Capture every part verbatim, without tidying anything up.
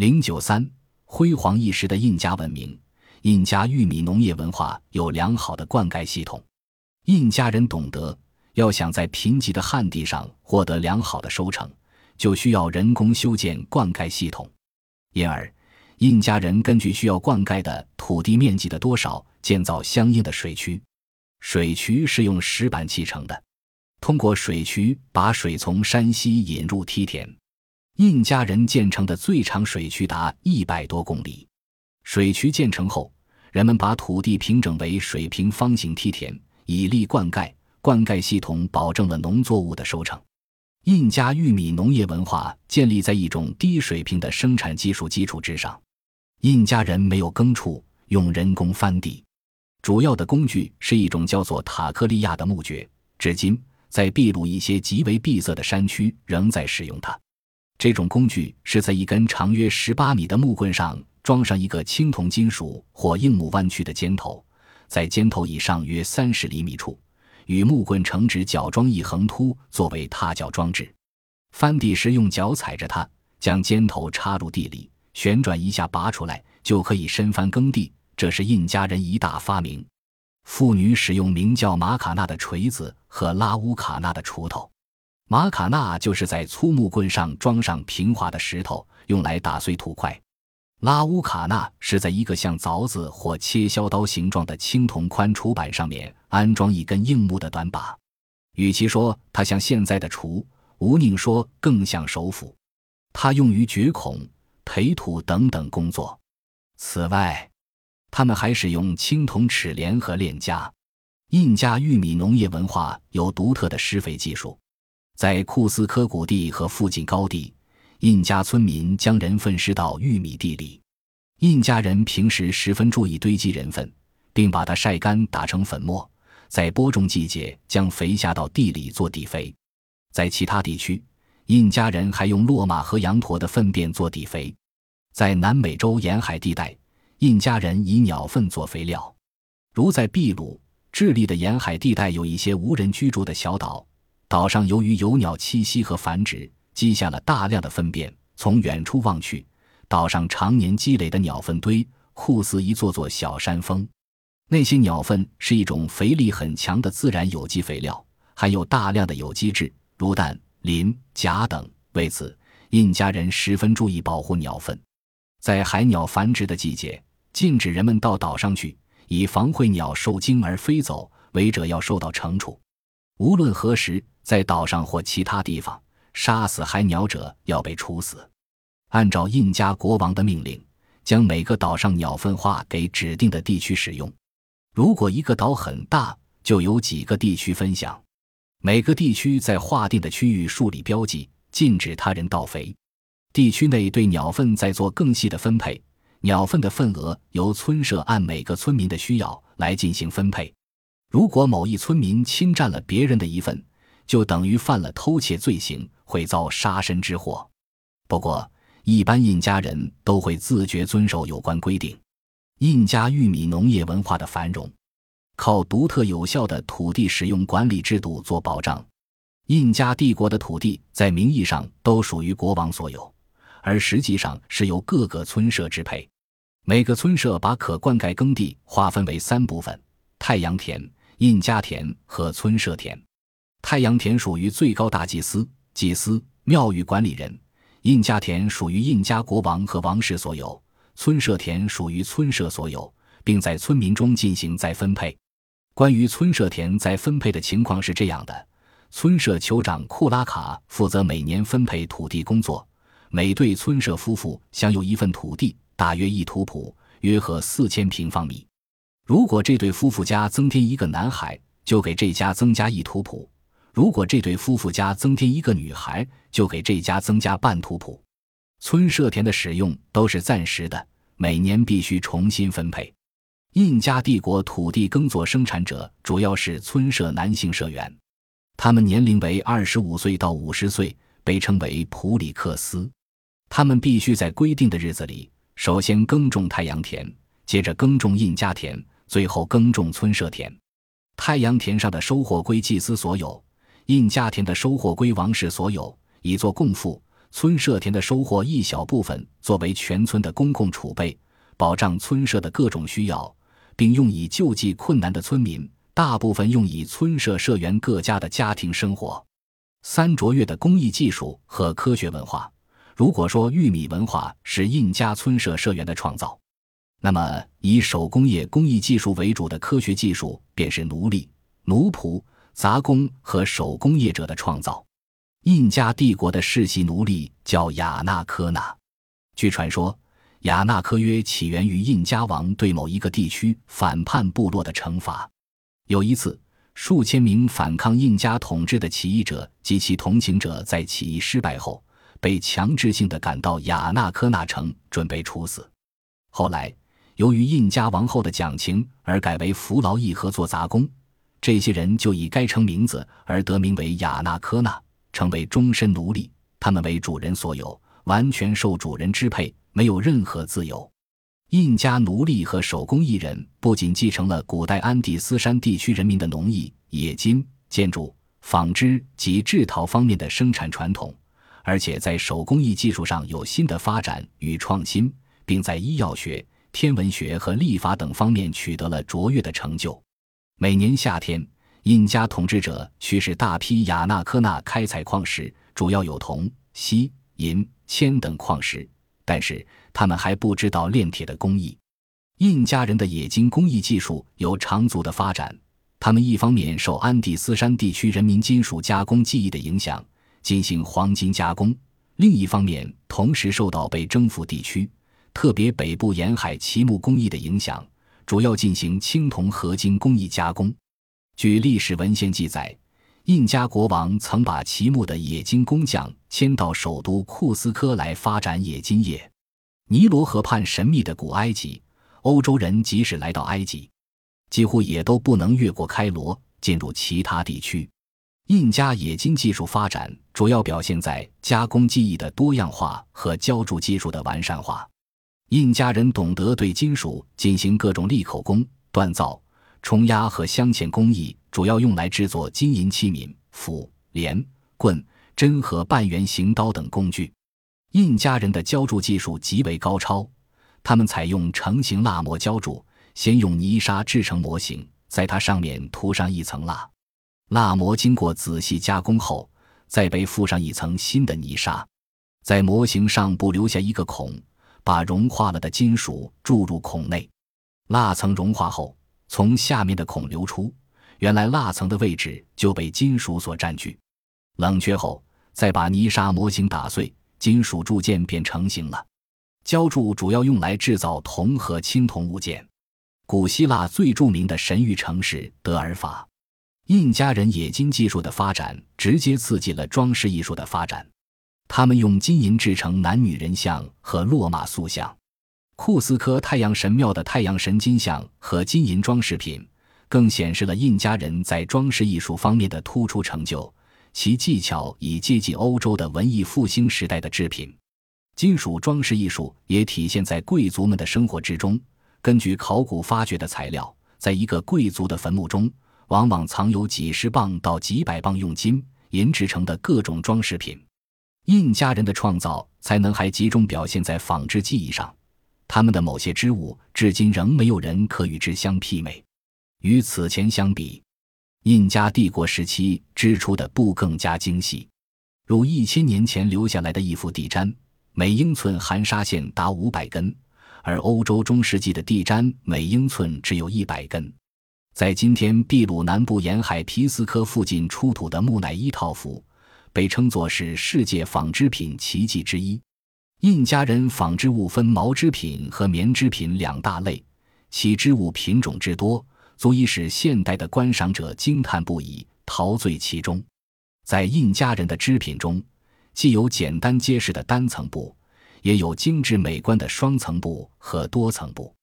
零九三辉煌一时的印加文明。印加玉米农业文化有良好的灌溉系统，印加人懂得，要想在贫瘠的旱地上获得良好的收成，就需要人工修建灌溉系统。因而，印加人根据需要灌溉的土地面积的多少，建造相应的水渠。水渠是用石板砌成的，通过水渠把水从山溪引入梯田。印加人建成的最长水渠达一百多公里。水渠建成后，人们把土地平整为水平方形梯田，以利灌溉。灌溉系统保证了农作物的收成。印加玉米农业文化建立在一种低水平的生产技术基础之上。印加人没有耕畜，用人工翻地，主要的工具是一种叫做塔克利亚的木橛，至今在秘鲁一些极为闭塞的山区仍在使用它。这种工具是在一根长约十八米的木棍上装上一个青铜金属或硬木弯曲的尖头，在尖头以上约三十厘米处，与木棍成直角装一横突作为踏脚装置。翻地时用脚踩着它，将尖头插入地里，旋转一下拔出来，就可以深翻耕地。这是印加人一大发明。妇女使用名叫马卡纳的锤子和拉乌卡纳的锄头。马卡纳就是在粗木棍上装上平滑的石头，用来打碎土块。拉乌卡纳是在一个像凿子或切削刀形状的青铜宽锄板上面安装一根硬木的短把，与其说它像现在的锄，吴宁说更像手斧，它用于掘孔、培土等等工作。此外，他们还使用青铜齿镰和链枷。印加玉米农业文化有独特的施肥技术，在库斯科谷地和附近高地，印加村民将人粪施到玉米地里。印加人平时十分注意堆积人粪，并把它晒干打成粉末，在播种季节将肥下到地里做地肥。在其他地区，印加人还用骆马和羊驼的粪便做地肥。在南美洲沿海地带，印加人以鸟粪做肥料。如在秘鲁、智利的沿海地带有一些无人居住的小岛，岛上由于有鸟栖息和繁殖，积下了大量的粪便，从远处望去，岛上常年积累的鸟粪堆酷似一座座小山峰。那些鸟粪是一种肥力很强的自然有机肥料，含有大量的有机质，如氮、磷、钾等。为此，印加人十分注意保护鸟粪。在海鸟繁殖的季节，禁止人们到岛上去，以防会鸟受惊而飞走，违者要受到惩处。无论何时，在岛上或其他地方，杀死海鸟者要被处死。按照印加国王的命令，将每个岛上鸟粪划给指定的地区使用。如果一个岛很大，就有几个地区分享，每个地区在划定的区域树立标记，禁止他人倒肥。地区内对鸟粪再做更细的分配，鸟粪的份额由村社按每个村民的需要来进行分配。如果某一村民侵占了别人的一份，就等于犯了偷窃罪行，会遭杀身之祸。不过，一般印加人都会自觉遵守有关规定。印加玉米农业文化的繁荣，靠独特有效的土地使用管理制度做保障。印加帝国的土地在名义上都属于国王所有，而实际上是由各个村社支配。每个村社把可灌溉耕地划分为三部分：太阳田、印加田和村社田。太阳田属于最高大祭司、祭司、庙宇管理人；印加田属于印加国王和王室所有；村社田属于村社所有，并在村民中进行再分配。关于村社田再分配的情况是这样的：村社酋长库拉卡负责每年分配土地工作，每对村社夫妇享有一份土地，大约一图普，约合四千平方米。如果这对夫妇家增添一个男孩，就给这家增加一图普。如果这对夫妇家增添一个女孩，就给这家增加半图谱。村社田的使用都是暂时的，每年必须重新分配。印加帝国土地耕作生产者主要是村社男性社员，他们年龄为二十五岁到五十岁，被称为普里克斯。他们必须在规定的日子里，首先耕种太阳田，接着耕种印加田，最后耕种村社田。太阳田上的收获归祭司所有，印加田的收获归王室所有，以作供赋。村社田的收获一小部分作为全村的公共储备，保障村社的各种需要，并用以救济困难的村民，大部分用以村社社员各家的家庭生活。三卓越的工艺技术和科学文化，如果说玉米文化是印加村社社员的创造，那么以手工业工艺技术为主的科学技术便是奴隶、奴仆、杂工和手工业者的创造。印加帝国的世袭奴隶叫雅纳科纳，据传说雅纳科约起源于印加王对某一个地区反叛部落的惩罚。有一次，数千名反抗印加统治的起义者及其同情者在起义失败后，被强制性地赶到雅纳科纳城准备处死。后来由于印加王后的奖情而改为服劳役和做杂工，这些人就以该城名字而得名为雅纳科纳，成为终身奴隶，他们为主人所有，完全受主人支配，没有任何自由。印加奴隶和手工艺人不仅继承了古代安第斯山地区人民的农艺、冶金、建筑、纺织及制陶方面的生产传统，而且在手工艺技术上有新的发展与创新，并在医药学、天文学和历法等方面取得了卓越的成就。每年夏天，印加统治者驱使大批雅纳科纳开采矿石，主要有铜、锡、银、铅等矿石，但是他们还不知道炼铁的工艺。印加人的冶金工艺技术有长足的发展，他们一方面受安第斯山地区人民金属加工技艺的影响，进行黄金加工，另一方面同时受到被征服地区，特别北部沿海奇木工艺的影响，主要进行青铜合金工艺加工。据历史文献记载，印加国王曾把奇木的冶金工匠迁到首都库斯科来发展冶金业。尼罗河畔神秘的古埃及，欧洲人即使来到埃及，几乎也都不能越过开罗进入其他地区。印加冶金技术发展主要表现在加工技艺的多样化和浇铸技术的完善化。印加人懂得对金属进行各种利口工、锻造、冲压和镶嵌工艺，主要用来制作金银器皿、斧、镰、棍、针和半圆形刀等工具。印加人的浇铸技术极为高超，他们采用成型蜡模浇铸，先用泥沙制成模型，在它上面涂上一层蜡，蜡模经过仔细加工后，再被附上一层新的泥沙，在模型上部留下一个孔，把融化了的金属注入孔内，蜡层融化后从下面的孔流出，原来蜡层的位置就被金属所占据。冷却后，再把泥沙模型打碎，金属铸件便成型了。浇铸主要用来制造铜和青铜物件。古希腊最著名的神域城市德尔法，印加人冶金技术的发展直接刺激了装饰艺术的发展。他们用金银制成男女人像和骆马塑像。库斯科太阳神庙的太阳神金像和金银装饰品，更显示了印加人在装饰艺术方面的突出成就，其技巧已接近欧洲的文艺复兴时代的制品。金属装饰艺术也体现在贵族们的生活之中，根据考古发掘的材料，在一个贵族的坟墓中，往往藏有几十磅到几百磅用金、银制成的各种装饰品。印加人的创造才能还集中表现在纺织技艺上，他们的某些织物至今仍没有人可与之相媲美。与此前相比，印加帝国时期织出的布更加精细，如一千年前留下来的一幅地毡，每英寸含纱线达五百根，而欧洲中世纪的地毡每英寸只有一百根。在今天秘鲁南部沿海皮斯科附近出土的木乃伊套服，被称作是世界纺织品奇迹之一。印加人纺织物分毛织品和棉织品两大类，其织物品种之多，足以使现代的观赏者惊叹不已，陶醉其中。在印加人的织品中，既有简单结实的单层布，也有精致美观的双层布和多层布。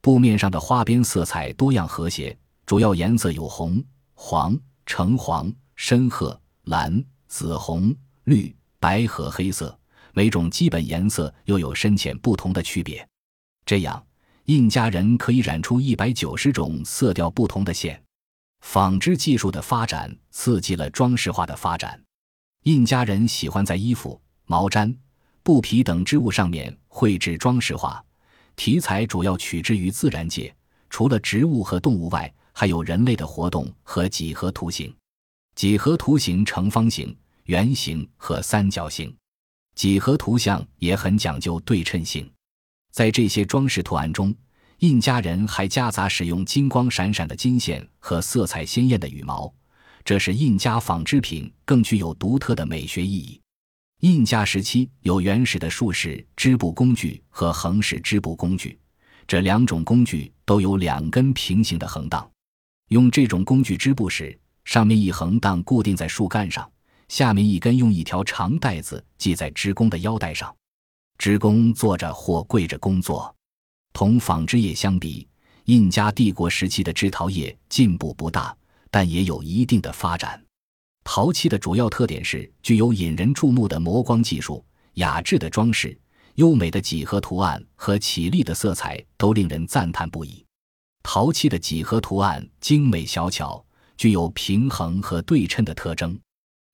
布面上的花边色彩多样和谐，主要颜色有红、黄、橙黄、深褐、蓝、紫红、绿、白和黑色，每种基本颜色又有深浅不同的区别。这样，印加人可以染出一百九十种色调不同的线。纺织技术的发展刺激了装饰化的发展。印加人喜欢在衣服、毛毡、布匹等织物上面绘制装饰画，题材主要取之于自然界，除了植物和动物外，还有人类的活动和几何图形。几何图形呈方形、圆形和三角形。几何图像也很讲究对称性。在这些装饰图案中，印加人还夹杂使用金光闪闪的金线和色彩鲜艳的羽毛，这使印加纺织品更具有独特的美学意义。印加时期有原始的竖式织布工具和横式织布工具，这两种工具都有两根平行的横档。用这种工具织布时，上面一横档固定在树干上，下面一根用一条长带子系在织工的腰带上。织工坐着或跪着工作。同纺织业相比，印加帝国时期的制陶业进步不大，但也有一定的发展。陶器的主要特点是具有引人注目的磨光技术，雅致的装饰，优美的几何图案和绮丽的色彩都令人赞叹不已。陶器的几何图案精美小巧，具有平衡和对称的特征。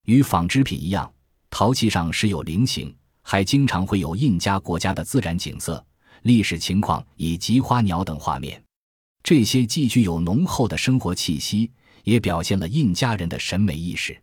与纺织品一样，陶器上时有菱形，还经常会有印加国家的自然景色、历史情况以及花鸟等画面。这些既具有浓厚的生活气息，也表现了印加人的审美意识。